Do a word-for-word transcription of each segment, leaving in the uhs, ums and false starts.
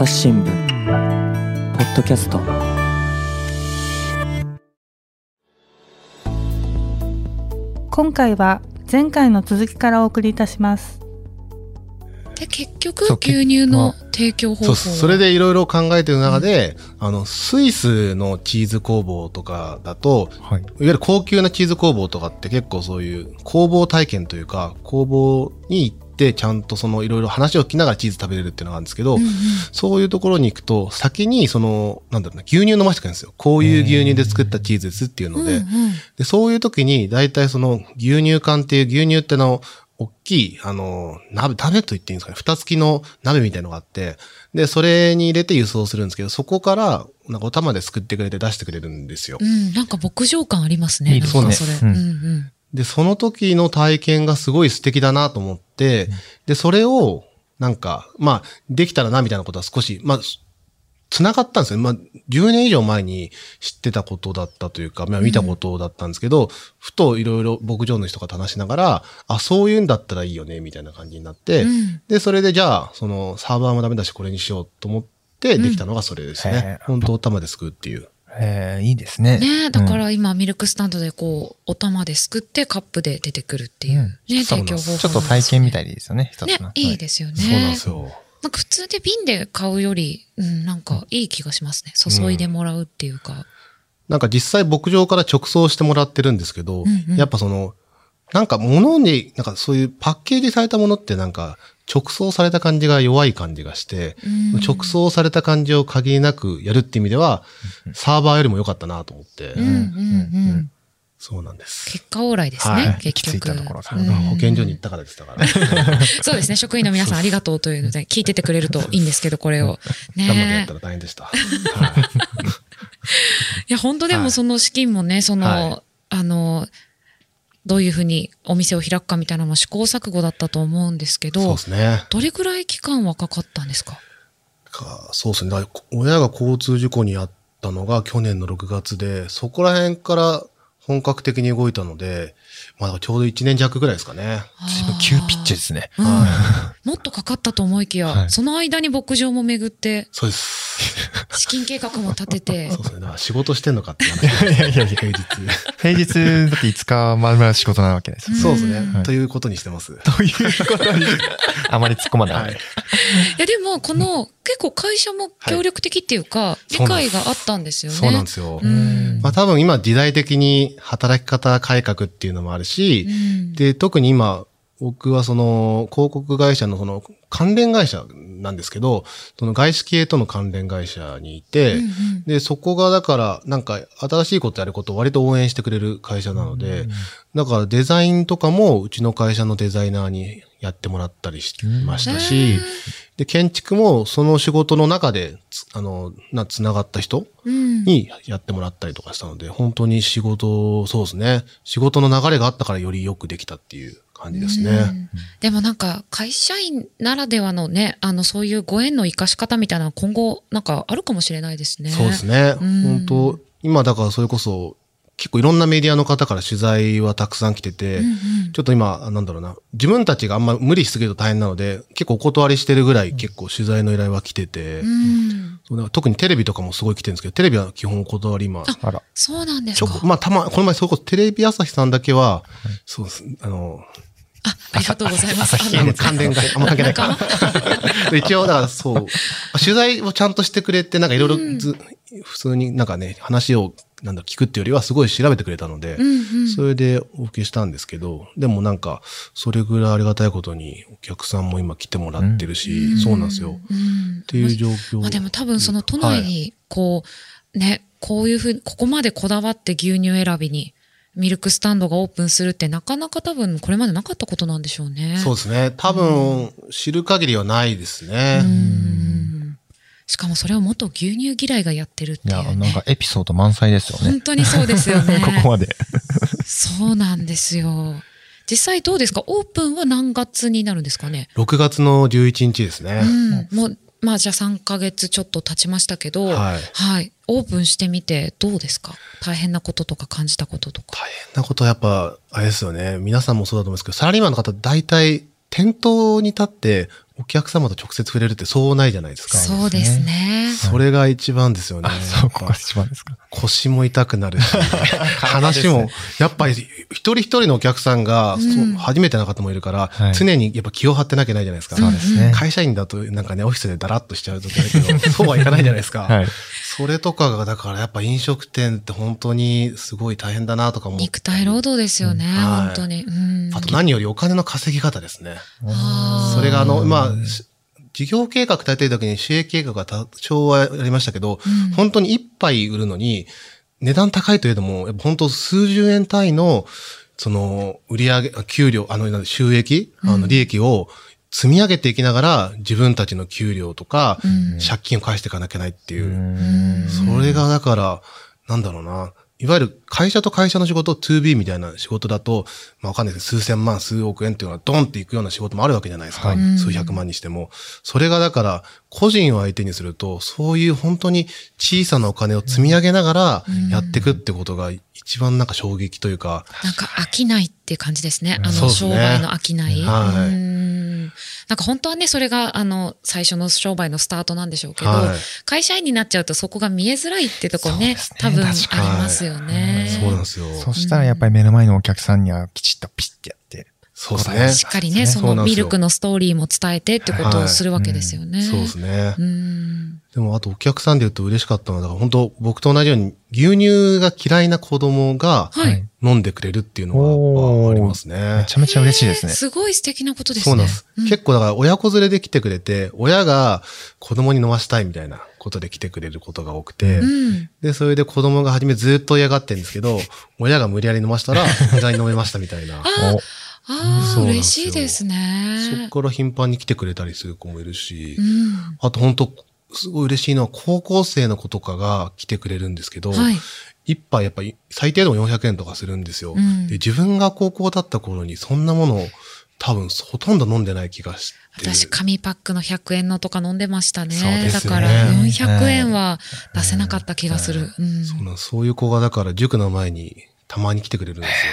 朝日新聞ポッドキャスト。今回は前回の続きからお送りいたします。で結局牛乳の提供方法 そ, それでいろいろ考えている中で、うん、あのスイスのチーズ工房とかだと、はい、いわゆる高級なチーズ工房とかって結構そういう工房体験というか工房に行ってちゃんとそのいろいろ話を聞きながらチーズ食べれるっていうのがあるんですけど、うんうん、そういうところに行くと先にそのなんだろうな牛乳飲ましてくれるんですよ。こういう牛乳で作ったチーズですっていうの で,、うんうん、でそういう時にだいたいその牛乳缶っていう牛乳っての大きい、あの、鍋、鍋と言っていいんですかね。蓋付きの鍋みたいのがあって、で、それに入れて輸送するんですけど、そこから、なんかお玉ですくってくれて出してくれるんですよ。うん、なんか牧場感ありますね。そうね。それ。うんうん。で、その時の体験がすごい素敵だなと思って、うん、で、それを、なんか、まあ、できたらなみたいなことは少し、まあ、繋がったんですよ。まあ、じゅうねん以上前に知ってたことだったというか、まあ、見たことだったんですけど、うん、ふといろいろ牧場の人とか話しながら、あ、そういうんだったらいいよね、みたいな感じになって、うん、で、それでじゃあ、そのサーバーもダメだし、これにしようと思ってできたのがそれですね。うん、本当お玉ですくうっていう。えー、いいですね。ね、だから今、うん、ミルクスタンドでこうお玉ですくってカップで出てくるっていう、うん、ね、提供方法、ね。ちょっと体験みたいでいいですよね。ね、いいですよね。そうなんですよ。なんか普通で瓶で買うより、うん、なんかいい気がしますね。注いでもらうっていうか、うん、なんか実際牧場から直送してもらってるんですけど、うんうん、やっぱそのなんか物になんかそういうパッケージされたものってなんか直送された感じが弱い感じがして、うん、直送された感じを限りなくやるって意味では、うん、サーバーよりも良かったなと思って、うんうんうんうん、そうなんです。結果往来ですね。はい、結局。ついたところから、うん、保健所に行ったからでしたから。そうですね。職員の皆さんありがとうというので聞いててくれるといいんですけど、これを。ね。頑張ってやったら大変でした。はい、いや本当でもその資金もね、その、はい、あのどういうふうにお店を開くかみたいなのも試行錯誤だったと思うんですけど、そうですね。どれくらい期間はかかったんですか。かそうですね。親が交通事故に遭ったのが去年のろくがつで、そこら辺から本格的に動いたので、まあ、ちょうどいちねんじゃくぐらいですかね。急ピッチですね、うん。もっとかかったと思いきや、はい、その間に牧場も巡って、そうです。資金計画も立てて、そうですね。仕事してんのかって話。いやいやいや平日。平日だっていつかまるまる仕事なわけです。そうですね、はい。ということにしてます。ということにあまり突っ込まない。はい、いやでもこの結構会社も協力的っていうか、はい、理解があったんですよね。そうなんですよ。うん、まあ多分今時代的に働き方改革っていうのもあるし、うん、で特に今僕はその広告会社のその関連会社なんですけど、その外資系との関連会社にいて、うんうん、でそこがだからなんか新しいことやることを割と応援してくれる会社なので、うんうん、だからデザインとかもうちの会社のデザイナーにやってもらったりしましたし、うん、で建築もその仕事の中で つ, あのなつながった人にやってもらったりとかしたので、うん、本当に仕事、そうですね、仕事の流れがあったからよりよくできたっていう感じですね、うん、でもなんか会社員ならではのね、あのそういうご縁の生かし方みたいなの今後なんかあるかもしれないですね。そうですね、うん、本当今だからそれこそ結構いろんなメディアの方から取材はたくさん来てて、うんうん、ちょっと今なんだろうな、自分たちがあんま無理しすぎると大変なので結構お断りしてるぐらい結構取材の依頼は来てて、うん、そうだから特にテレビとかもすごい来てるんですけど、テレビは基本お断り今。あら、そうなんですか。まあたまこの前それこそテレビ朝日さんだけは、うん、そうです、あの。あ、ありがとうございます。関連があんま関係ないかな。一応だからそう取材をちゃんとしてくれて、なんかいろいろ普通になんかね話をなんだ聞くっていうよりはすごい調べてくれたので、うんうん、それでお受けしたんですけど、でもなんかそれぐらいありがたいことにお客さんも今来てもらってるし、うん、そうなんですよ、うん、っていう状況。まあ、でも多分その都内にこう、はい、ね、こういうふうにここまでこだわって牛乳選びにミルクスタンドがオープンするってなかなか多分これまでなかったことなんでしょうね。そうですね。多分知る限りはないですね。うんうん、しかもそれを元牛乳嫌いがやってるっていう、ね。いや、なんかエピソード満載ですよね。本当にそうですよね。ここまで。そうなんですよ。実際どうですか？オープンは何月になるんですかね？ろくがつのじゅういちにちですね。うん、もうまあじゃあさんかげつちょっと経ちましたけど、はい、はい、オープンしてみてどうですか？大変なこととか感じたこととか。大変なことはやっぱあれですよね。皆さんもそうだと思うんですけど、サラリーマンの方大体店頭に立ってお客様と直接触れるってそうないじゃないですか。そうですね。それが一番ですよね。はい、そこが一番ですか。腰も痛くなるし、話も、やっぱり一人一人のお客さんが、うん、初めての方もいるから、はい、常にやっぱ気を張ってなきゃいけないじゃないですか。そうですね。会社員だとなんかね、オフィスでダラッとしちゃうときあるけど、そうはいかないじゃないですか。はい、それとかが、だからやっぱ飲食店って本当にすごい大変だなとかも。肉体労働ですよね、うん、はい、本当に。うん、あと何よりお金の稼ぎ方ですね。それがあの、まあ、事業計画立てるときに収益計画が多少はありましたけど、うん、本当に一杯売るのに値段高いといえども、本当数十円単位の、その、売り上げ、給料、あの、収益、あの、利益を積み上げていきながら、自分たちの給料とか、借金を返していかなきゃいけないっていう。うん、それがだから、なんだろうな。いわゆる会社と会社の仕事、ツービー みたいな仕事だと、まあわかんないですけど、数千万、数億円っていうのはドンっていくような仕事もあるわけじゃないですか。はい、数百万にしても。それがだから、個人を相手にすると、そういう本当に小さなお金を積み上げながらやっていくってことが一番なんか衝撃というか。なんか飽きないっていう感じですね。あの、商売の飽きない。なんか本当はね、それがあの最初の商売のスタートなんでしょうけど、はい、会社員になっちゃうとそこが見えづらいってとこね、ね多分ありますよね。うん、そうなんですよ。そしたらやっぱり目の前のお客さんにはきちっとピッてやって、そうですね。しっかりね、そのミルクのストーリーも伝えてってことをするわけですよね。はい、うん、そうですね。うん、でもあとお客さんで言うと嬉しかったのは、だから本当僕と同じように牛乳が嫌いな子供が、はい、飲んでくれるっていうのがありますね。めちゃめちゃ嬉しいですね。すごい素敵なことですね。そうなんです。うん、結構だから親子連れで来てくれて、親が子供に飲ましたいみたいなことで来てくれることが多くて、うん、で、それで子供が初めずっと嫌がってるんですけど、親が無理やり飲ましたら、無駄に飲めましたみたいな。ああ、嬉しいですね。そこから頻繁に来てくれたりする子もいるし、うん、あと本当すごい嬉しいのは高校生の子とかが来てくれるんですけど、はい、一杯やっぱり最低でもよんひゃくえんとかするんですよ。うん、で自分が高校だった頃にそんなものを多分ほとんど飲んでない気がして、私紙パックのひゃくえんのとか飲んでましたね。そうですね。だからよんひゃくえんは出せなかった気がする。そういう子がだから塾の前にたまに来てくれるんです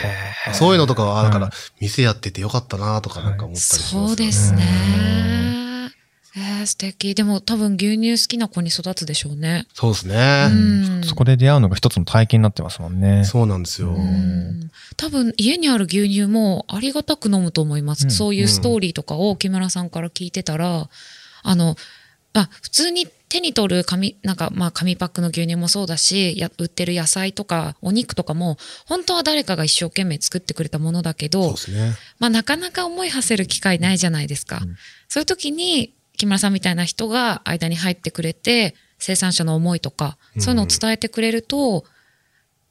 よ。そういうのとかはだから店やっててよかったなとかなんか思ったりしますよね。そうですね。えー、素敵。でも多分牛乳好きな子に育つでしょうね。そうですね。うん、そこで出会うのが一つの体験になってますもんね。そうなんですよ。うん、多分家にある牛乳もありがたく飲むと思います。うん、そういうストーリーとかを木村さんから聞いてたら、うん、あの、あ、普通に手に取る紙、なんかまあ紙パックの牛乳もそうだし、や、売ってる野菜とかお肉とかも、本当は誰かが一生懸命作ってくれたものだけど、そうですね。まあなかなか思い馳せる機会ないじゃないですか。うん、そういう時に、木村さんみたいな人が間に入ってくれて、生産者の思いとか、そういうのを伝えてくれると、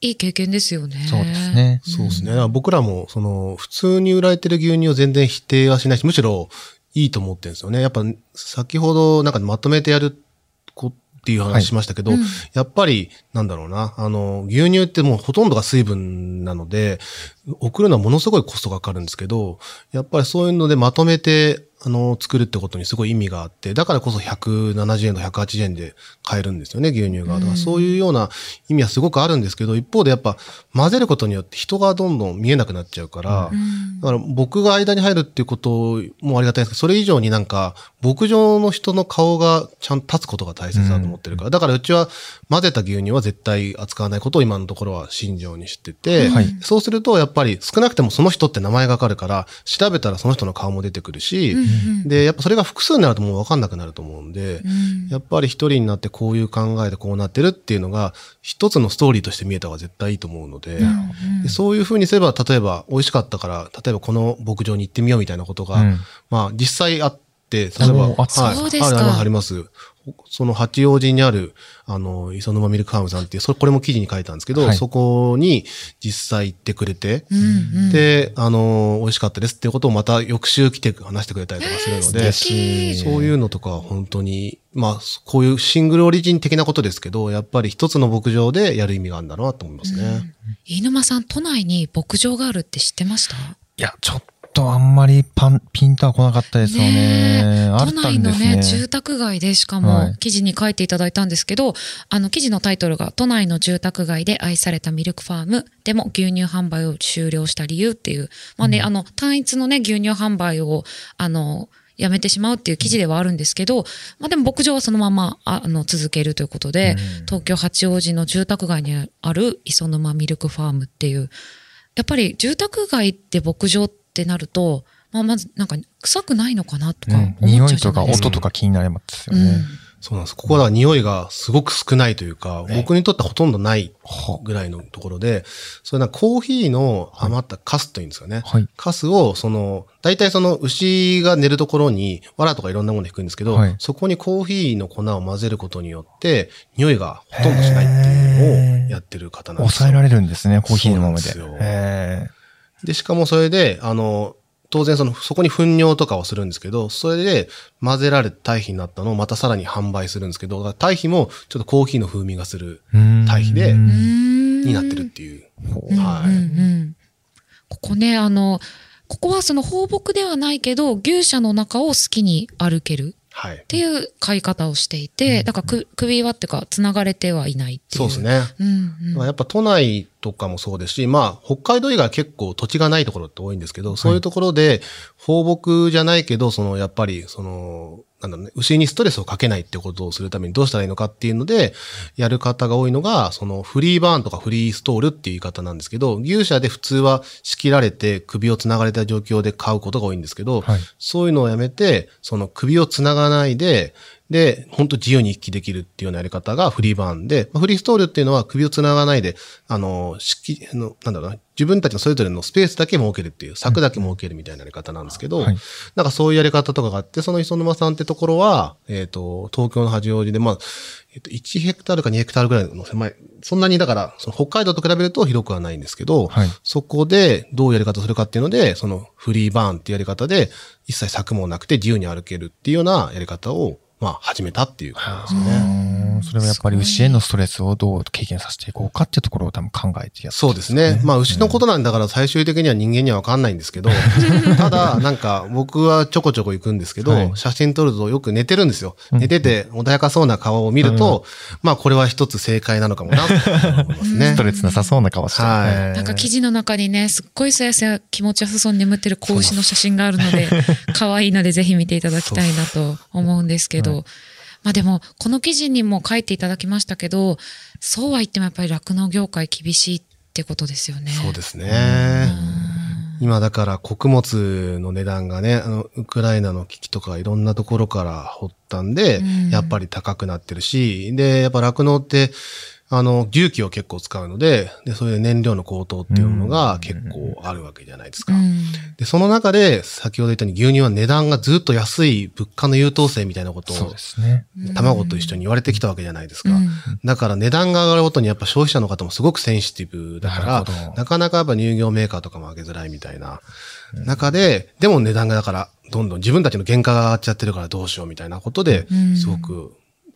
いい経験ですよね。うん、そうですね。うん、そうですね。だから僕らも、その、普通に売られてる牛乳を全然否定はしないし、むしろいいと思ってるんですよね。やっぱ、先ほどなんかまとめてやるっていう話しましたけど、はい、うん、やっぱり、なんだろうな、あの、牛乳ってもうほとんどが水分なので、送るのはものすごいコストがかかるんですけど、やっぱりそういうのでまとめて、あの、作るってことにすごい意味があって、だからこそひゃくななじゅうえんとひゃくはちじゅうえんで買えるんですよね、牛乳が。だからそういうような意味はすごくあるんですけど、一方でやっぱ混ぜることによって人がどんどん見えなくなっちゃうから、うん、だから僕が間に入るっていうこともありがたいんですけど、それ以上になんか牧場の人の顔がちゃんと立つことが大切だと思ってるから、うん、だからうちは混ぜた牛乳は絶対扱わないことを今のところは信条にしてて、はい、そうするとやっぱり少なくてもその人って名前がわかるから、調べたらその人の顔も出てくるし、うん、で、やっぱそれが複数になるともう分かんなくなると思うんで、うん、やっぱり一人になってこういう考えでこうなってるっていうのが一つのストーリーとして見えた方が絶対いいと思うので、うん、でそういうふうにすれば、例えば美味しかったから、例えばこの牧場に行ってみようみたいなことが、うん、まあ実際あって、例えば、はい、あ, あります。その八王子にある、あの、磯沼ミルクファームさんっていう、それ、これも記事に書いたんですけど、はい、そこに実際行ってくれて、うんうん、で、あの、美味しかったですっていうことをまた翌週来て話してくれたりとかするので、えー、そういうのとか本当に、まあ、こういうシングルオリジン的なことですけど、やっぱり一つの牧場でやる意味があるんだろうなと思いますね。うん、飯沼さん、都内に牧場があるって知ってました？いや、ちょっと。とあんまりパンピンとは来なかったですよね。都内のね、住宅街でしかも記事に書いていただいたんですけど、はい、あの記事のタイトルが都内の住宅街で愛されたミルクファームでも牛乳販売を終了した理由っていう、まあね、うん、あの単一のね牛乳販売をあのやめてしまうっていう記事ではあるんですけど、まあ、でも牧場はそのままあの続けるということで、うん、東京八王子の住宅街にある磯沼ミルクファームっていう、やっぱり住宅街って牧場ってなると、まあ、まずなんか臭くないのかなとか思っちゃうじゃないですか、うん、匂いとか音とか気になりますよね、うん、そうなんです。ここは匂いがすごく少ないというか、うん、僕にとってはほとんどないぐらいのところで、それなんかコーヒーの余ったカスというんですよね。はい、カスをその、大体その牛が寝るところに藁とかいろんなもので引くんですけど、はい、そこにコーヒーの粉を混ぜることによって、匂いがほとんどしないっていうのをやってる方なんです。抑えられるんですね、コーヒーのままで。そうなんですよ。で、しかもそれで、あの、当然その、そこに糞尿とかをするんですけど、それで混ぜられて堆肥になったのをまたさらに販売するんですけど、堆肥もちょっとコーヒーの風味がする堆肥で、になってるっていう。はい。ここね、あの、ここはその放牧ではないけど、牛舎の中を好きに歩けるっていう飼い方をしていて、はい、だからく首輪っていうか、つながれてはいないっていう。そうですね。うんうん、やっぱ都内、とかもそうですし、まあ、北海道以外は結構土地がないところって多いんですけど、そういうところで、放牧じゃないけど、その、やっぱり、その、なんだろうね、牛にストレスをかけないってことをするためにどうしたらいいのかっていうので、やる方が多いのが、その、フリーバーンとかフリーストールっていう言い方なんですけど、牛舎で普通は仕切られて、首を繋がれた状況で飼うことが多いんですけど、はい、そういうのをやめて、その、首を繋がないで、で、本当自由に行き来できるっていうようなやり方がフリーバーンで、フリーストールっていうのは首を繋がないで、あの、式の、なんだろうな、自分たちのそれぞれのスペースだけ設けるっていう、柵だけ設けるみたいなやり方なんですけど、うんはい、なんかそういうやり方とかがあって、その磯沼さんってところは、えっと、東京の八王子で、まあ、えっと、いちヘクタールかにヘクタールぐらいの狭い、そんなにだから、その北海道と比べると広くはないんですけど、はい、そこでどういうやり方するかっていうので、そのフリーバーンっていうやり方で、一切柵もなくて自由に歩けるっていうようなやり方を、まあ、始めたっていうことですね。それはやっぱり牛へのストレスをどう軽減させていこうかっていうところを多分考えてやって、ね、そうですね。まあ、牛のことなんだから最終的には人間にはわかんないんですけど、ただ、なんか僕はちょこちょこ行くんですけど、はい、写真撮るとよく寝てるんですよ。寝てて穏やかそうな顔を見ると、うん、まあ、これは一つ正解なのかもなと思いますね。ストレスなさそうな顔して、ね。はい。なんか記事の中にね、すっごいすやすや気持ちよさそうに眠ってる子牛の写真があるので、可愛いのでぜひ見ていただきたいなと思うんですけど、まあでも、この記事にも書いていただきましたけど、そうは言ってもやっぱり酪農業界厳しいってことですよね。そうですね。今だから穀物の値段がね、あの、ウクライナの危機とかいろんなところから掘ったんで、うん、やっぱり高くなってるし、で、やっぱ酪農って、あの、牛気を結構使うので、で、それで燃料の高騰っていうものが結構あるわけじゃないですか。うん、で、その中で、先ほど言ったように牛乳は値段がずっと安い物価の優等生みたいなことを、そうですね、卵と一緒に言われてきたわけじゃないですか。うん、だから値段が上がるごとにやっぱ消費者の方もすごくセンシティブだから、な, なかなかやっぱ乳業メーカーとかも上げづらいみたいな中で、うん、でも値段がだから、どんどん自分たちの原価が上がっちゃってるからどうしようみたいなことで、すごく、うん、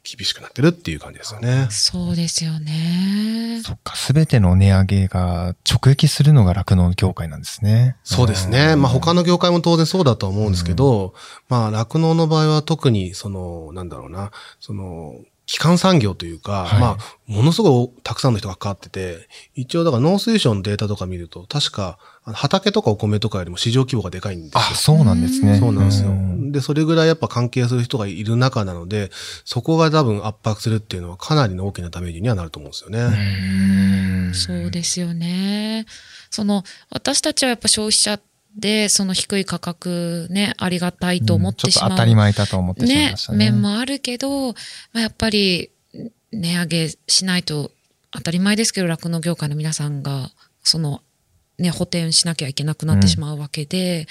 厳しくなってるっていう感じですよね。そうですよね。そっか、すべての値上げが直撃するのが酪農業界なんですね。そうですね。まあ他の業界も当然そうだと思うんですけど、うん、まあ酪農の場合は特にその、なんだろうな、その、基幹産業というか、はい、まあ、ものすごいたくさんの人が関わってて、一応だから農水省のデータとか見ると、確か、畑とかお米とかよりも市場規模がでかいんですよ。あ、そうなんですね。そうなんですよ。で、それぐらいやっぱ関係する人がいる中なので、そこが多分圧迫するっていうのはかなりの大きなダメージにはなると思うんですよね。うん、そうですよね。その、私たちはやっぱ消費者で、その低い価格ね、ありがたいと思ってしまう。うん、ちょっと当たり前だと思ってしまいましたね。ね、面もあるけど、まあ、やっぱり値上げしないと当たり前ですけど、酪農業界の皆さんが、そのね、補填しなきゃいけなくなってしまうわけで、うん、や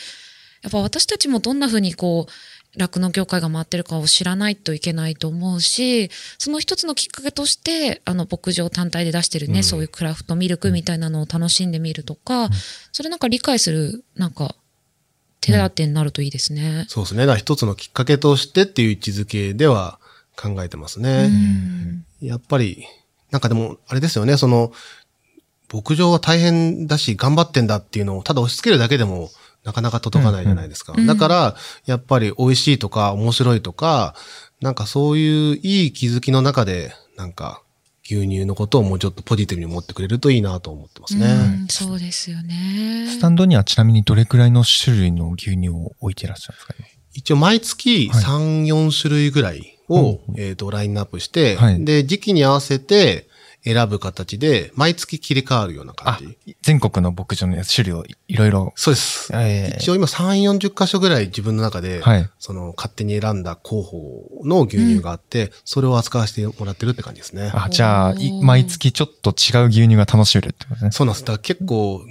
っぱ私たちもどんなふうにこう、酪農業界が回ってるかを知らないといけないと思うし、その一つのきっかけとして、あの、牧場単体で出してるね、うん、そういうクラフトミルクみたいなのを楽しんでみるとか、うん、それなんか理解する、なんか、手立てになるといいですね。うん、そうですね。だから一つのきっかけとしてっていう位置づけでは考えてますね。うん、やっぱり、なんかでも、あれですよね、その、牧場は大変だし、頑張ってんだっていうのを、ただ押し付けるだけでも、なかなか届かないじゃないですか。うんうん、だから、やっぱり美味しいとか面白いとか、なんかそういういい気づきの中で、なんか牛乳のことをもうちょっとポジティブに持ってくれるといいなと思ってますね。うん、そうですよね。スタンドにはちなみにどれくらいの種類の牛乳を置いていらっしゃるんですかね。一応毎月さん、よん種類ぐらいを、えっと、ラインナップして、はい、で、時期に合わせて選ぶ形で、毎月切り替わるような感じ。全国の牧場の種類をいろいろ。そうです。えー、一応今さん、よんじゅっ箇所ぐらい自分の中で、はい、その勝手に選んだ候補の牛乳があって、うん、それを扱わせてもらってるって感じですね。あ、じゃあ、毎月ちょっと違う牛乳が楽しめるってことね。そうなんです。だから結構、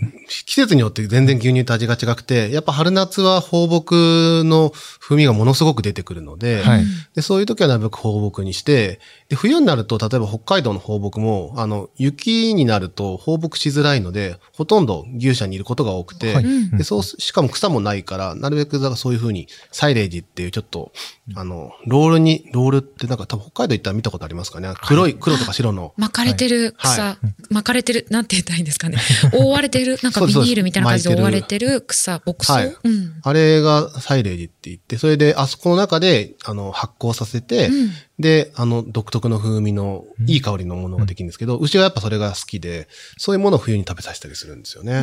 季節によって全然牛乳と味が違くて、やっぱ春夏は放牧の風味がものすごく出てくるので、はい、でそういう時はなるべく放牧にして、で冬になると、例えば北海道の放牧も、あの、雪になると放牧しづらいので、ほとんど牛舎にいることが多くて、はい、でそう、しかも草もないから、なるべくだからそういう風に、サイレージっていうちょっと、あの、ロールに、ロールってなんか多分北海道行ったら見たことありますかね。黒い、はい、黒とか白の。巻かれてる草、はい、巻かれてる、なんて言ったらいいんですかね。覆われてる、なんかビニールみたいな感じで覆われてる草、牧草。はい、うん、あれがサイレージって言って、それであそこの中で、あの、発酵させて、うん、で、あの、独特の風味のいい香りのものができるんですけど、うん、牛はやっぱそれが好きで、そういうものを冬に食べさせたりするんですよね。う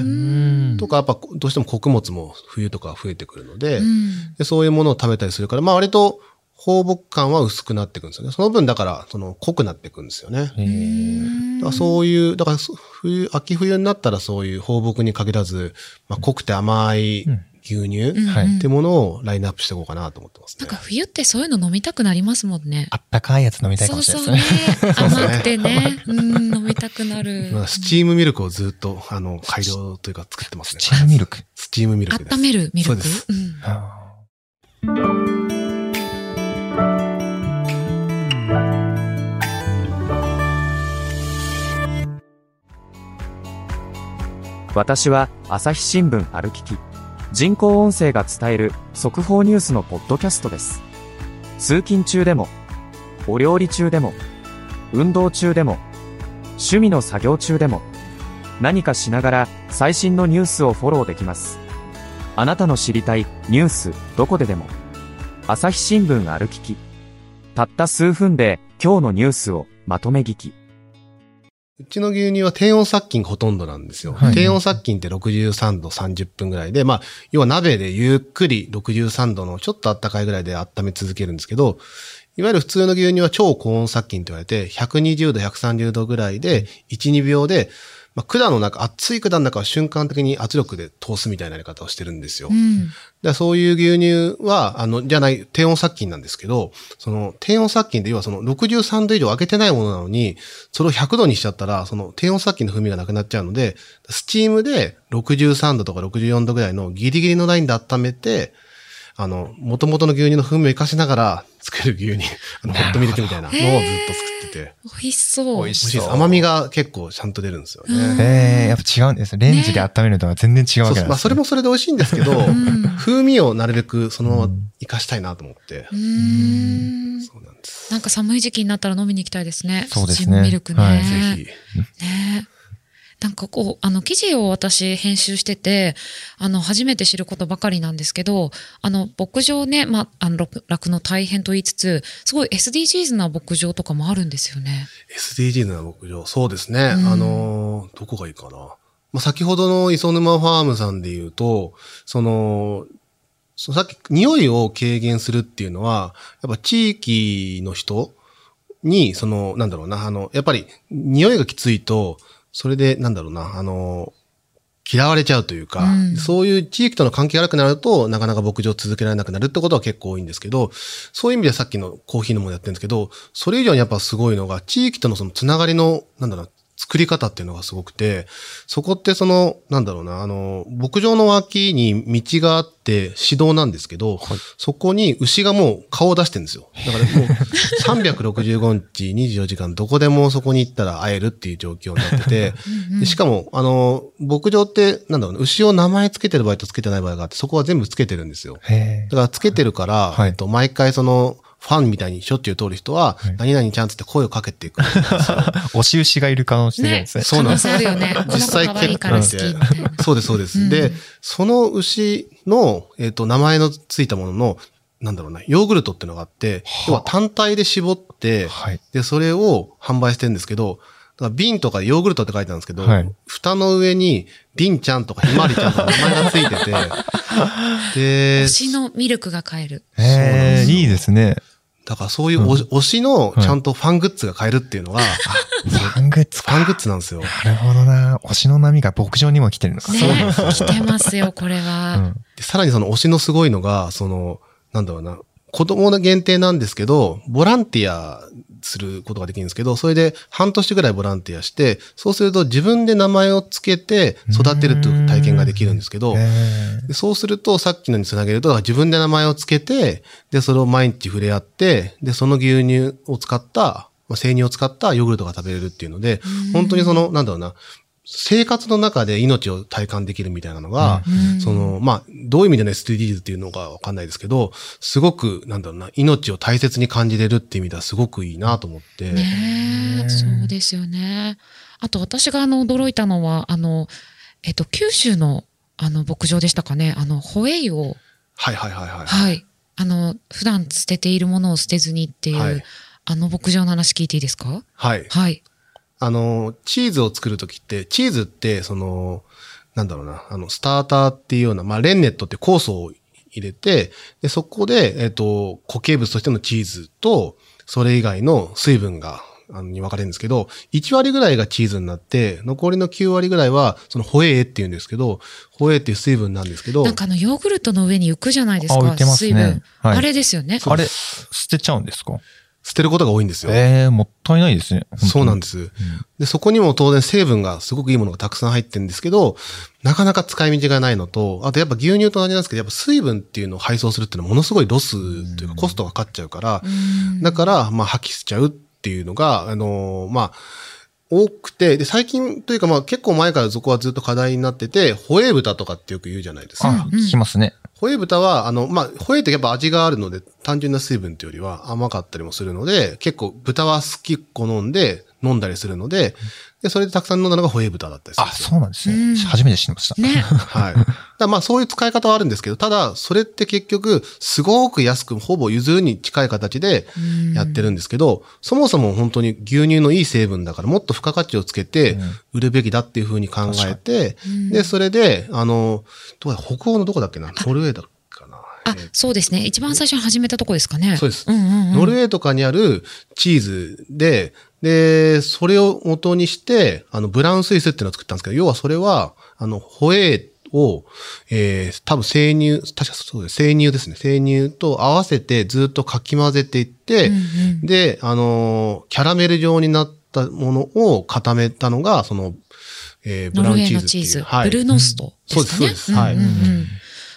ん、とか、やっぱどうしても穀物も冬とか増えてくるので、うん、で、そういうものを食べたりするから、まあ割と放牧感は薄くなっていくんですよね。その分だから、その濃くなっていくんですよね。へ、だからそういう、だから冬、秋冬になったらそういう放牧に限らず、まあ濃くて甘い、うん、牛乳ってものをラインナップしていこうかなと思ってますね。なんか冬ってそういうの飲みたくなりますもんね。あったかいやつ飲みたいかもしれないですね。そうそうね。甘くてね。うん、飲みたくなる。スチームミルクをずっと、あの、改良というか作ってますね。スチームミルク。スチームミルクです。温めるミルク。そうです。うん。私は朝日新聞歩きき。人工音声が伝える速報ニュースのポッドキャストです。通勤中でも、お料理中でも、運動中でも、趣味の作業中でも、何かしながら最新のニュースをフォローできます。あなたの知りたいニュースどこででも、朝日新聞ある聞き。たった数分で今日のニュースをまとめ聞き。うちの牛乳は低温殺菌がほとんどなんですよ。はい、低温殺菌ってろくじゅうさんどさんじゅっぷんぐらいで、まあ、要は鍋でゆっくりろくじゅうさんどのちょっとあったかいぐらいで温め続けるんですけど、いわゆる普通の牛乳は超高温殺菌と言われて、ひゃくにじゅうど、ひゃくさんじゅうどぐらいで、いち、にびょうで、まあ、管の中、熱い管の中は瞬間的に圧力で通すみたいなやり方をしてるんですよ。うん、でそういう牛乳は、あの、じゃない、低温殺菌なんですけど、その、低温殺菌で要はそのろくじゅうさんど以上開けてないものなのに、それをひゃくどにしちゃったら、その低温殺菌の風味がなくなっちゃうので、スチームでろくじゅうさんどとかろくじゅうよんどぐらいのギリギリのラインで温めて、あの、元々の牛乳の風味を生かしながら作る牛乳、あのホットミルクみたいなのをずっと作ってて。美味しそう。美味しいです。甘みが結構ちゃんと出るんですよね。へえ、やっぱ違うんですね。レンジで温めるとは全然違うわけなんですね。そうです。まあそれもそれで美味しいんですけど、うん、風味をなるべくそのまま生かしたいなと思って。うーん、そうなんです。なんか寒い時期になったら飲みに行きたいですね。そうですね。スチームミルクね。はい、ぜひ。ね。なんかこう、あの、記事を私編集してて、あの、初めて知ることばかりなんですけど、あの、牧場ね、まあ、あの、酪農大変と言いつつ、すごい エスディージーズ な牧場とかもあるんですよね。エスディージーズ な牧場、そうですね。うん、あの、どこがいいかな。まあ、先ほどの磯沼ファームさんで言うと、その、そのさっき、匂いを軽減するっていうのは、やっぱ地域の人に、その、なんだろうな、あの、やっぱり、匂いがきついと、それで、なんだろうな、あの、嫌われちゃうというか、うん、そういう地域との関係が悪くなると、なかなか牧場続けられなくなるってことは結構多いんですけど、そういう意味でさっきのコーヒーのものやってるんですけど、それ以上にやっぱすごいのが、地域とのそのつながりの、なんだろうな、作り方っていうのがすごくて、そこってその、なんだろうな、あの、牧場の脇に道があって、市道なんですけど、はい、そこに牛がもう顔を出してるんですよ。だからもう、さんびゃくろくじゅうごにち、にじゅうよじかん、どこでもそこに行ったら会えるっていう状況になってて、うん、でしかも、あの、牧場って、なんだろうな、牛を名前つけてる場合とつけてない場合があって、そこは全部つけてるんですよ。だからつけてるから、はい、えっと、毎回その、ファンみたいにしょっちゅう通る人は、何々ちゃんつって声をかけていくんですよ。押し牛がいる可能性があるんですね。そうなんです。実際結構で。そうです、そうです。で、その牛の、えっと、名前のついたものの、なんだろうな、ヨーグルトっていうのがあって、要は単体で絞って、で、それを販売してるんですけど、だから瓶とかヨーグルトって書いてあるんですけど、はい、蓋の上にりんちゃんとかひまわりちゃんとか名前がついてて、で、推しのミルクが買える。えー、いいですね。だからそういう推しのちゃんとファングッズが買えるっていうのが、うん、ファングッズファングッズなんですよ。なるほどな。推しの波が牧場にも来てるのか。ね、来てますよ、これは、うんで。さらにその推しのすごいのが、その、なんだろうな、子供の限定なんですけど、ボランティアすることができるんですけど、それで半年ぐらいボランティアして、そうすると自分で名前をつけて育てるという体験ができるんですけど、でそうするとさっきのにつなげると、自分で名前をつけて、で、それを毎日触れ合って、で、その牛乳を使った、生乳を使ったヨーグルトが食べれるっていうので、本当にその、なんだろうな、生活の中で命を体感できるみたいなのが、うん、その、まあ、どういう意味での エスディージーズ っていうのかわかんないですけど、すごく、なんだろうな、命を大切に感じれるっていう意味ではすごくいいなと思って。ねえ、そうですよね。あと私があの、驚いたのは、あの、えっと、九州の、あの、牧場でしたかね、あの、ホエイを。はいはいはいはい。はい。あの、普段捨てているものを捨てずにっていう、はい、あの牧場の話聞いていいですか？はい。はい。あの、チーズを作るときって、チーズって、その、なんだろうな、あの、スターターっていうような、まあ、レンネットって酵素を入れて、で、そこで、えっと、固形物としてのチーズと、それ以外の水分が、あの、に分かれるんですけど、いち割ぐらいがチーズになって、残りのきゅう割ぐらいは、その、ホエイっていうんですけど、ホエイっていう水分なんですけど。なんかあの、ヨーグルトの上に浮くじゃないですか、浮いてますね、水分。はい、あれですよね。あれ、捨てちゃうんですか？捨てることが多いんですよ。ええー、もったいないですね。そうなんです、うんで。そこにも当然成分がすごくいいものがたくさん入ってるんですけど、なかなか使い道がないのと、あとやっぱ牛乳と同じなんですけど、やっぱ水分っていうのを配送するっていうのはものすごいロスというかコストがかかっちゃうから、だから、まあ破棄しちゃうっていうのが、あのー、まあ、多くて、で、最近というかまあ結構前からそこはずっと課題になってて、ホエイ豚とかってよく言うじゃないですか。あ、聞きますね。ホエイ豚は、あの、まあ、ホエイってやっぱ味があるので、単純な水分というよりは甘かったりもするので、結構豚は好き好んで飲んだりするので、で、それでたくさん飲んだのがホエイ豚だったりするんですよ。あ、そうなんですね。初めて知りました。ね。はい。だまあ、そういう使い方はあるんですけど、ただ、それって結局、すごく安く、ほぼ譲るに近い形でやってるんですけど、そもそも本当に牛乳のいい成分だから、もっと付加価値をつけて売るべきだっていうふうに考えて、で、それで、あの、どこ北欧のどこだっけな、ノルウェーだっけあ、そうですね。一番最初に始めたとこですかね。そうです。ノルウェーとかにあるチーズで、で、それを元にして、あの、ブラウンスイスっていうのを作ったんですけど、要はそれは、あの、ホエイを、えー、多分生乳、確かそうです。生乳ですね。生乳と合わせてずっとかき混ぜていって、うんうん、で、あの、キャラメル状になったものを固めたのが、その、えー、ブラウンチーズっていう。ノルウェーのチーズ。はい。ブルノストですね。そうです、そうです。はい。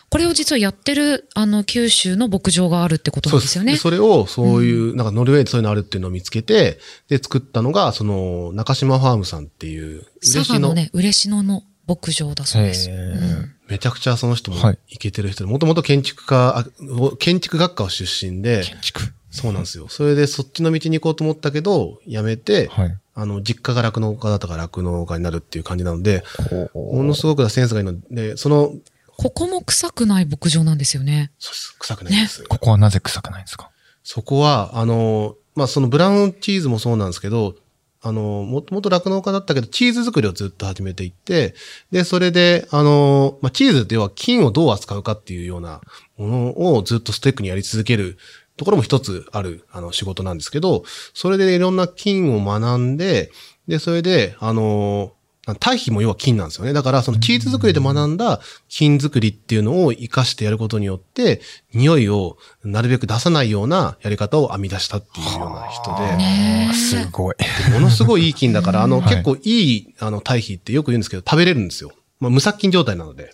これを実はやってる、あの、九州の牧場があるってことなんですよね。そうです。それを、そういう、なんかノルウェーでそういうのあるっていうのを見つけて、で、作ったのが、その、中島ファームさんっていう、佐賀のね、嬉野の牧場だそうです。めちゃくちゃその人もイケてる人で、もともと建築家、建築学科を出身で、建築。そうなんですよ。それでそっちの道に行こうと思ったけど、やめて、はい、あの、実家が酪農家だったから酪農家になるっていう感じなので、ものすごくセンスがいいので、その、ここも臭くない牧場なんですよね。そうです。臭くないです、ね。ここはなぜ臭くないんですか？そこは、あの、まあ、そのブラウンチーズもそうなんですけど、あの、もともと酪農家だったけど、チーズ作りをずっと始めていって、で、それで、あの、まあ、チーズって要は菌をどう扱うかっていうようなものをずっとステックにやり続けるところも一つある、あの、仕事なんですけど、それでいろんな菌を学んで、で、それで、あの、堆肥も要は菌なんですよね。だからそのチーズ作りで学んだ菌作りっていうのを活かしてやることによって、匂いをなるべく出さないようなやり方を編み出したっていうような人で。すごい。ものすごいいい菌だから、あの結構いいあの堆肥ってよく言うんですけど、食べれるんですよ。まあ、無殺菌状態なので。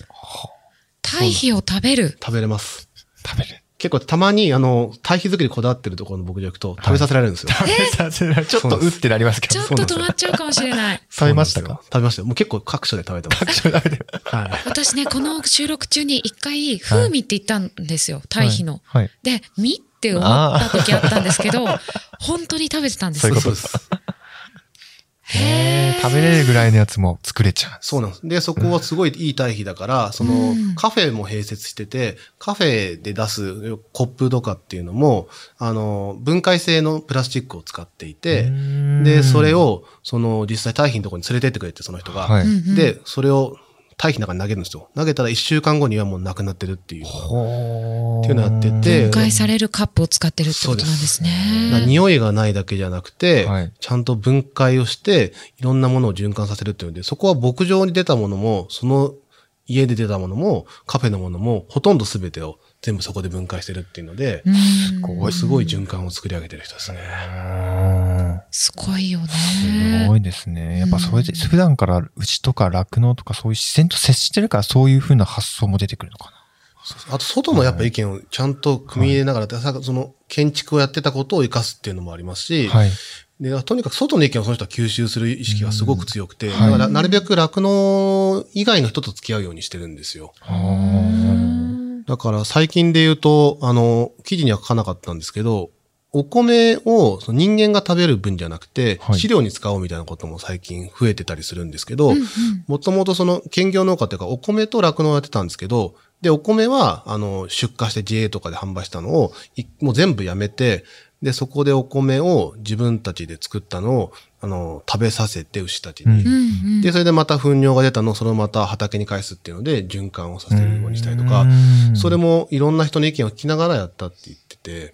堆肥を食べる食べれます。食べれる。結構たまに、あの、堆肥作りこだわってるところの牧場行くと食べさせられるんですよ。食べさせられる。ちょっとうってなりますけど。ちょっと止まっちゃうかもしれない。食べましたか？食べましたよ。もう結構各所で食べてます。各所で食べてます。はい。私ね、この収録中に一回、風味って言ったんですよ。堆肥の。で、実って思った時あったんですけど、本当に食べてたんですよ。そういうことです。へー。食べれるぐらいのやつも作れちゃう。そうなんです。で、そこはすごいいい対比だから、その、うん、カフェも併設してて、カフェで出すコップとかっていうのも、あの、分解性のプラスチックを使っていて、で、それを、その、実際堆肥のところに連れてってくれて、その人が。はい、で、それを、堆肥の中に投げるんですよ。投げたらいっしゅうかんごにはもうなくなってるっていう。っていうのをやってて。分解されるカップを使ってるってことなんですね。匂いがないだけじゃなくて、はい、ちゃんと分解をして、いろんなものを循環させるっていうので、そこは牧場に出たものも、その家で出たものも、カフェのものも、ほとんど全てを全部そこで分解してるっていうので、こうすごい循環を作り上げてる人ですね。すごいよね。すごいですね。やっぱそれで、普段から牛とか酪農とかそういう自然と接してるからそういうふうな発想も出てくるのかな。あと外のやっぱ意見をちゃんと組み入れながら、はい、その建築をやってたことを生かすっていうのもありますし、はい、でとにかく外の意見をその人は吸収する意識がすごく強くて、うん、だからなるべく酪農以外の人と付き合うようにしてるんですよ。だから最近で言うと、あの、記事には書かなかったんですけど、お米をその人間が食べる分じゃなくて、飼料に使おうみたいなことも最近増えてたりするんですけど、はい、もともとその兼業農家というかお米と酪農をやってたんですけど、で、お米は、あの、出荷して ジェーエー とかで販売したのを、もう全部やめて、で、そこでお米を自分たちで作ったのを、あの、食べさせて牛たちに。うん、で、それでまた糞尿が出たのをそのまた畑に返すっていうので、循環をさせるようにしたりとか、それもいろんな人の意見を聞きながらやったって言ってて、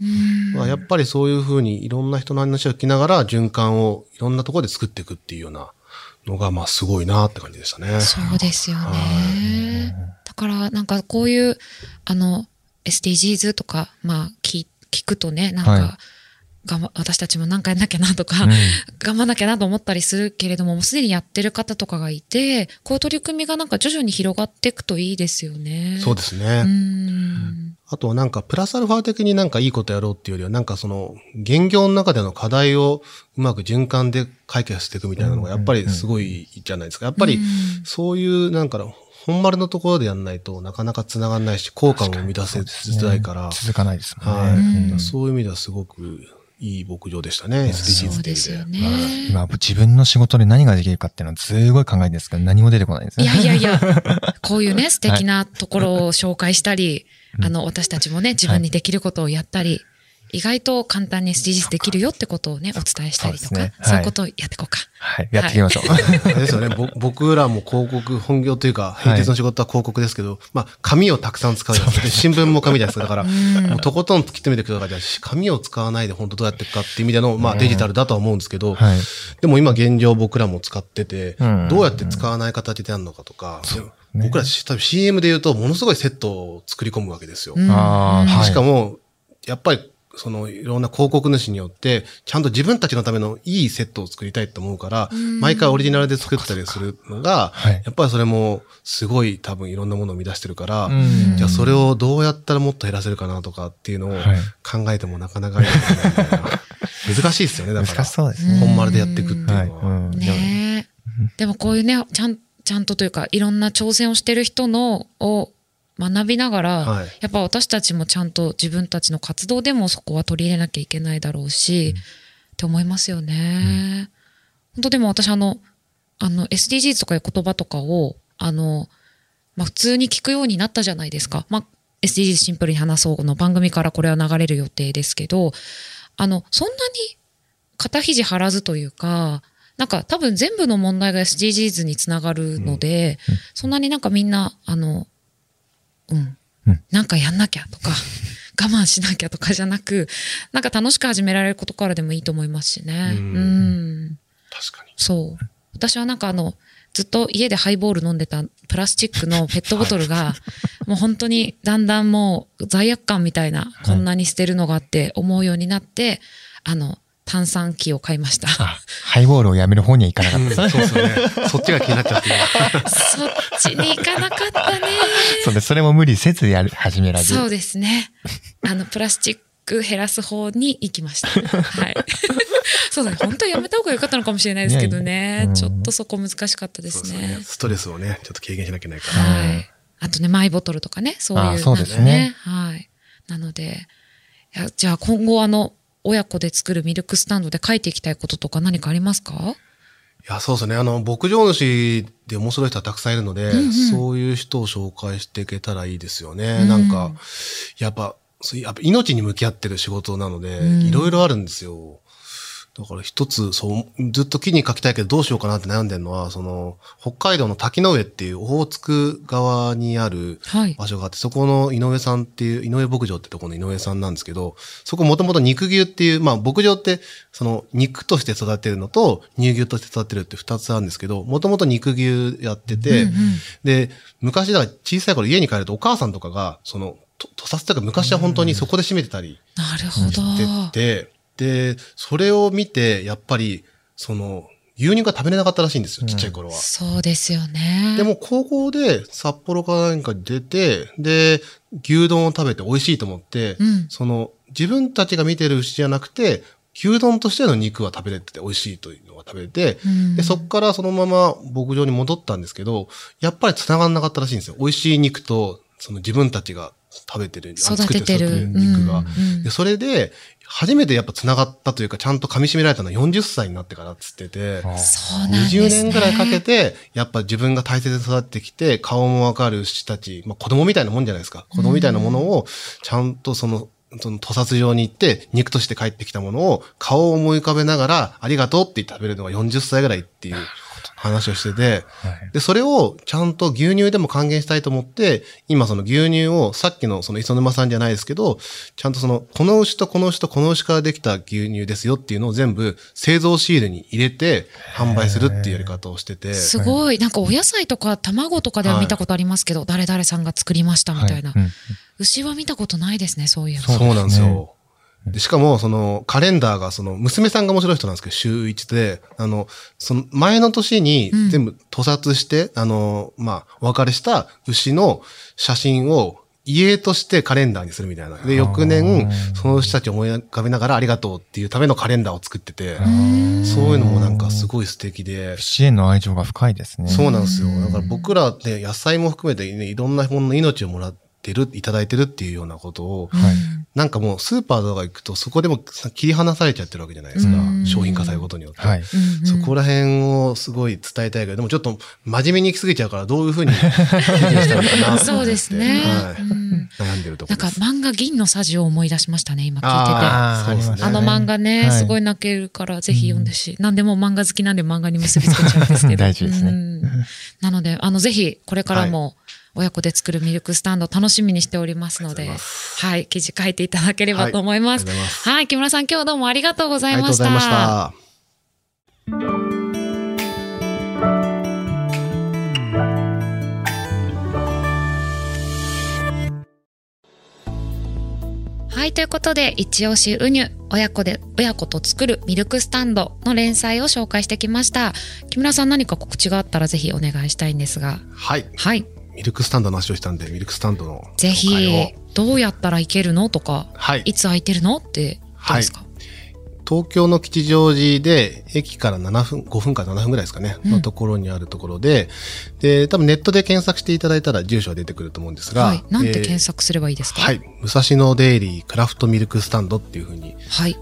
まあ、やっぱりそういうふうにいろんな人の話を聞きながら、循環をいろんなところで作っていくっていうようなのが、まあ、すごいなって感じでしたね。そうですよね。だから、なんかこういう、あの、エスディージーズ とか、まあ、聞いて、聞くとね、なんか、はい、がんば、私たちもなんかやんなきゃなとか、うん、頑張んなきゃなと思ったりするけれども、もうすでにやってる方とかがいて、こう取り組みがなんか徐々に広がっていくといいですよね。そうですね。うん。あとはなんかプラスアルファ的になんかいいことやろうっていうよりは、なんかその、現業の中での課題をうまく循環で解決していくみたいなのがやっぱりすごいじゃないですか。やっぱり、そういうなんか、本丸のところでやんないとなかなか繋がんないし、効果も生み出せづらいから。かね、続かないですね。はい、うん。そういう意味ではすごくいい牧場でしたね、エスディージーズ そうですよね。今、自分の仕事で何ができるかっていうのはすごい考えてるんですけど、何も出てこないんですね。いやいやいや、こういうね、素敵なところを紹介したり、はい、あの、私たちもね、自分にできることをやったり、はい、意外と簡単に エスディージーズ できるよってことをね、お伝えしたりとか、そう、そうですね。はい、そういうことをやっていこうか。はい。やっていきましょう。あれですよね。僕らも広告、本業というか、平日の仕事は広告ですけど、まあ、紙をたくさん使うじゃないですか。新聞も紙じゃないですか。だから、もうとことん突き詰めていくとかじゃ、紙を使わないで本当どうやっていくかっていう意味での、まあ、デジタルだとは思うんですけど、はい、でも今現状僕らも使ってて、どうやって使わない形でやるのかとか、ね、僕ら多分 シーエム で言うと、ものすごいセットを作り込むわけですよ。あー、はい、しかも、やっぱり、そのいろんな広告主によって、ちゃんと自分たちのためのいいセットを作りたいと思うから、毎回オリジナルで作ったりするのが、はい、やっぱりそれもすごい多分いろんなものを生み出してるから、じゃあそれをどうやったらもっと減らせるかなとかっていうのを考えてもなかなか、はい、難しいですよね、だから。難しそうですね。本丸でやっていくっていうのは。ねえ。でもこういうね、ちゃん、ちゃんとというか、いろんな挑戦をしてる人のを、学びながら、はい、やっぱ私たちもちゃんと自分たちの活動でもそこは取り入れなきゃいけないだろうし、うん、って思いますよね。うん、本当でも私あの、あの エスディージーズ とかいう言葉とかを、あの、まあ、普通に聞くようになったじゃないですか。まあ、エスディージーズ シンプルに話そうの番組からこれは流れる予定ですけど、あの、そんなに肩肘張らずというか、なんか多分全部の問題が エスディージーズ につながるので、うんうん、そんなになんかみんな、あの、うん。うん、なんかやんなきゃとか、我慢しなきゃとかじゃなく、なんか楽しく始められることからでもいいと思いますしね。うん。うん確かに。そう。私はなんかあの、ずっと家でハイボール飲んでたプラスチックのペットボトルが、もう本当にだんだんもう罪悪感みたいな、こんなに捨てるのがあって思うようになって、あの、炭酸機を買いました。ハイボールをやめる方にはいかなかったですね。うん、そうですね。そっちが気になっちゃって。そっちに行かなかったね。そうです。それも無理せずやる、始められる。そうですね。あの、プラスチック減らす方に行きました。はい。そうだね。本当はやめた方が良かったのかもしれないですけどね。うん、ちょっとそこ難しかったですね。そうですね。ストレスをね、ちょっと軽減しなきゃいけないから。はい。あとね、マイボトルとかね、そういうのね。あ、そうですね。はい。なので、いや、じゃあ今後あの、親子で作るミルクスタンドで書いていきたいこととか何かありますか？いや、そうですね。あの、牧場主で面白い人はたくさんいるので、うんうん、そういう人を紹介していけたらいいですよね。うん、なんか、やっぱ、やっぱ命に向き合ってる仕事なので、いろいろあるんですよ。だから一つ、そう、ずっと木に書きたいけどどうしようかなって悩んでるのは、その、北海道の滝の上っていうオホーツク側にある場所があって、はい、そこの井上さんっていう、井上牧場ってとこの井上さんなんですけど、そこもともと肉牛っていう、まあ牧場って、その肉として育てるのと乳牛として育てるって二つあるんですけど、もともと肉牛やってて、うんうん、で、昔だから小さい頃家に帰るとお母さんとかが、その、と、とさすとか昔は本当にそこで閉めてたりしてて、で、それを見て、やっぱり、その、牛乳が食べれなかったらしいんですよ、うん、ちっちゃい頃は。そうですよね。でも、高校で札幌かなんかに出て、で、牛丼を食べて美味しいと思って、うん、その、自分たちが見てる牛じゃなくて、牛丼としての肉は食べれてて美味しいというのが食べれて、うん、で、そっからそのまま牧場に戻ったんですけど、やっぱり繋がんなかったらしいんですよ。美味しい肉と、その自分たちが食べてる、作ってる肉が。で、それで、初めてやっぱ繋がったというか、ちゃんと噛み締められたのはよんじゅっさいになってからっつってて、にじゅうねんぐらいかけて、やっぱ自分が大切に育ってきて、顔もわかる牛たち、まあ子供みたいなもんじゃないですか。子供みたいなものを、ちゃんとその、その、屠殺場に行って、肉として帰ってきたものを、顔を思い浮かべながら、ありがとうって食べるのがよんじゅっさいぐらいっていう話をしてて、で、それをちゃんと牛乳でも還元したいと思って、今その牛乳を、さっきのその磯沼さんじゃないですけど、ちゃんとその、この牛とこの牛とこの牛からできた牛乳ですよっていうのを全部製造シールに入れて、販売するっていうやり方をしてて。すごい。なんかお野菜とか卵とかでは見たことありますけど、はい、誰々さんが作りましたみたいな。はい、うん、牛は見たことないですね、そういうの。そうなんですよ。で、しかも、その、カレンダーが、その、娘さんが面白い人なんですけど、週一で、あの、その、前の年に、全部、屠殺して、うん、あの、まあ、お別れした牛の写真を、家としてカレンダーにするみたいな。で、翌年、その牛たちを思い浮かべながら、ありがとうっていうためのカレンダーを作ってて、そういうのもなんかすごい素敵で。支援の愛情が深いですね。そうなんですよ。だから僕らって、野菜も含めて、ね、いろんなものの命をもらって、いただいてるっていうようなことを、はい、なんかもうスーパーとか行くとそこでも切り離されちゃってるわけじゃないですか。商品化されることによって。はい、そこら辺をすごい伝えたいけど、でもちょっと真面目に行き過ぎちゃうからどういうふうにしたのかなって。そうですね。はい、うん、悩んでるところです。なんか漫画銀のさじを思い出しましたね、今聞いてて。あ, そうですね、あの漫画ね、はい、すごい泣けるからぜひ読んでし、なんでも漫画好きなんで漫画に結びつけちゃうんですけど。大事ですね。なので、あのぜひこれからも、はい、親子で作るミルクスタンド楽しみにしておりますので、はい、記事書いていただければと思います。はい、はい、木村さん、今日どうもありがとうございました。ありがとうございました。はい、ということで、一押しウニュ、親子で、親子と作るミルクスタンドの連載を紹介してきました。木村さん、何か告知があったらぜひお願いしたいんですが。はい。はい。ミルクスタンドの話をしたんで、ミルクスタンドの紹介を。ぜひ、どうやったら行けるのとか、はい、いつ空いてるのってどうですか、はい、東京の吉祥寺で、駅からななふん、ごふんからななふんぐらいですかね、うん、のところにあるところで、で、多分ネットで検索していただいたら住所は出てくると思うんですが、はい、なんて検索すればいいですか、えー、はい、武蔵野デイリークラフトミルクスタンドっていうふうに、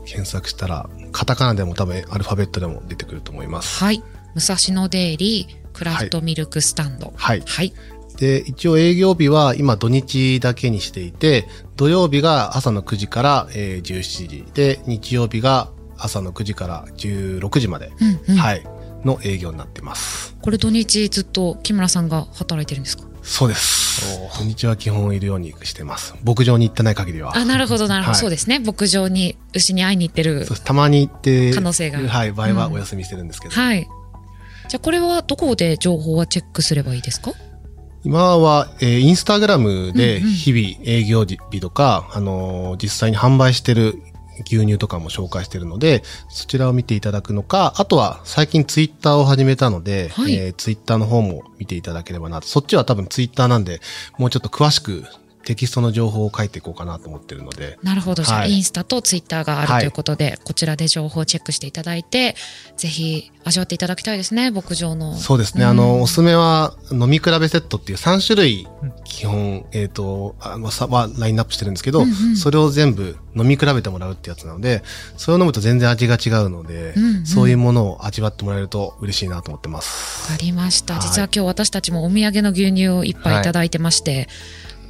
検索したら、はい、カタカナでも多分アルファベットでも出てくると思います。はい、武蔵野デイリークラフトミルクスタンド。はい。はい。で、一応営業日は今土日だけにしていて、土曜日が朝のくじからじゅうしちじで、日曜日が朝のくじからじゅうろくじまで、うんうん、はい、の営業になってます。これ土日ずっと木村さんが働いてるんですか？そうです。土日は基本いるようにしてます。牧場に行ってない限りは。あ、なるほど、なるほど。はい、そうですね。牧場に牛に会いに行ってる。たまに行って。可能性が。はい、場合はお休みしてるんですけど。うん、はい。じゃあこれはどこで情報はチェックすればいいですか？今は、えー、インスタグラムで日々営業日とか、うんうん、あのー、実際に販売してる牛乳とかも紹介してるので、そちらを見ていただくのか、あとは最近ツイッターを始めたので、はい、えー、ツイッターの方も見ていただければなと。そっちは多分ツイッターなんで、もうちょっと詳しくテキストの情報を書いていこうかなと思ってるので。なるほど、はい、じゃあインスタとツイッターがあるということで、はい、こちらで情報をチェックしていただいてぜひ味わっていただきたいですね、牧場の。そうですね、うん、あのおすすめは飲み比べセットっていうさん種類基本、えーと、あのさはラインナップしてるんですけど、うんうん、それを全部飲み比べてもらうってやつなので、それを飲むと全然味が違うので、うんうん、そういうものを味わってもらえると嬉しいなと思ってます。わかりました、はい、実は今日私たちもお土産の牛乳をいっぱいいただいてまして、はい、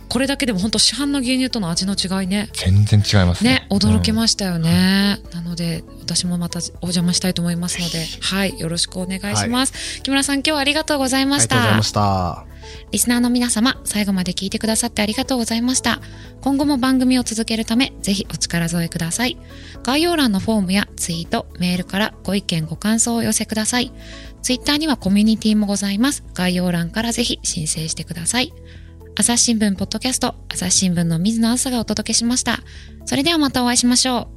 これだけでも本当市販の牛乳との味の違いね、全然違います ね, ね、驚きましたよね、うん、なので私もまたお邪魔したいと思いますので、はい、よろしくお願いします、はい、木村さん今日はありがとうございました。ありがとうございました。リスナーの皆様、最後まで聞いてくださってありがとうございました。今後も番組を続けるため、ぜひお力添えください。概要欄のフォームやツイート、メールからご意見ご感想をお寄せください。ツイッターにはコミュニティもございます。概要欄からぜひ申請してください。朝日新聞ポッドキャスト、朝日新聞の水野あずさがお届けしました。それではまたお会いしましょう。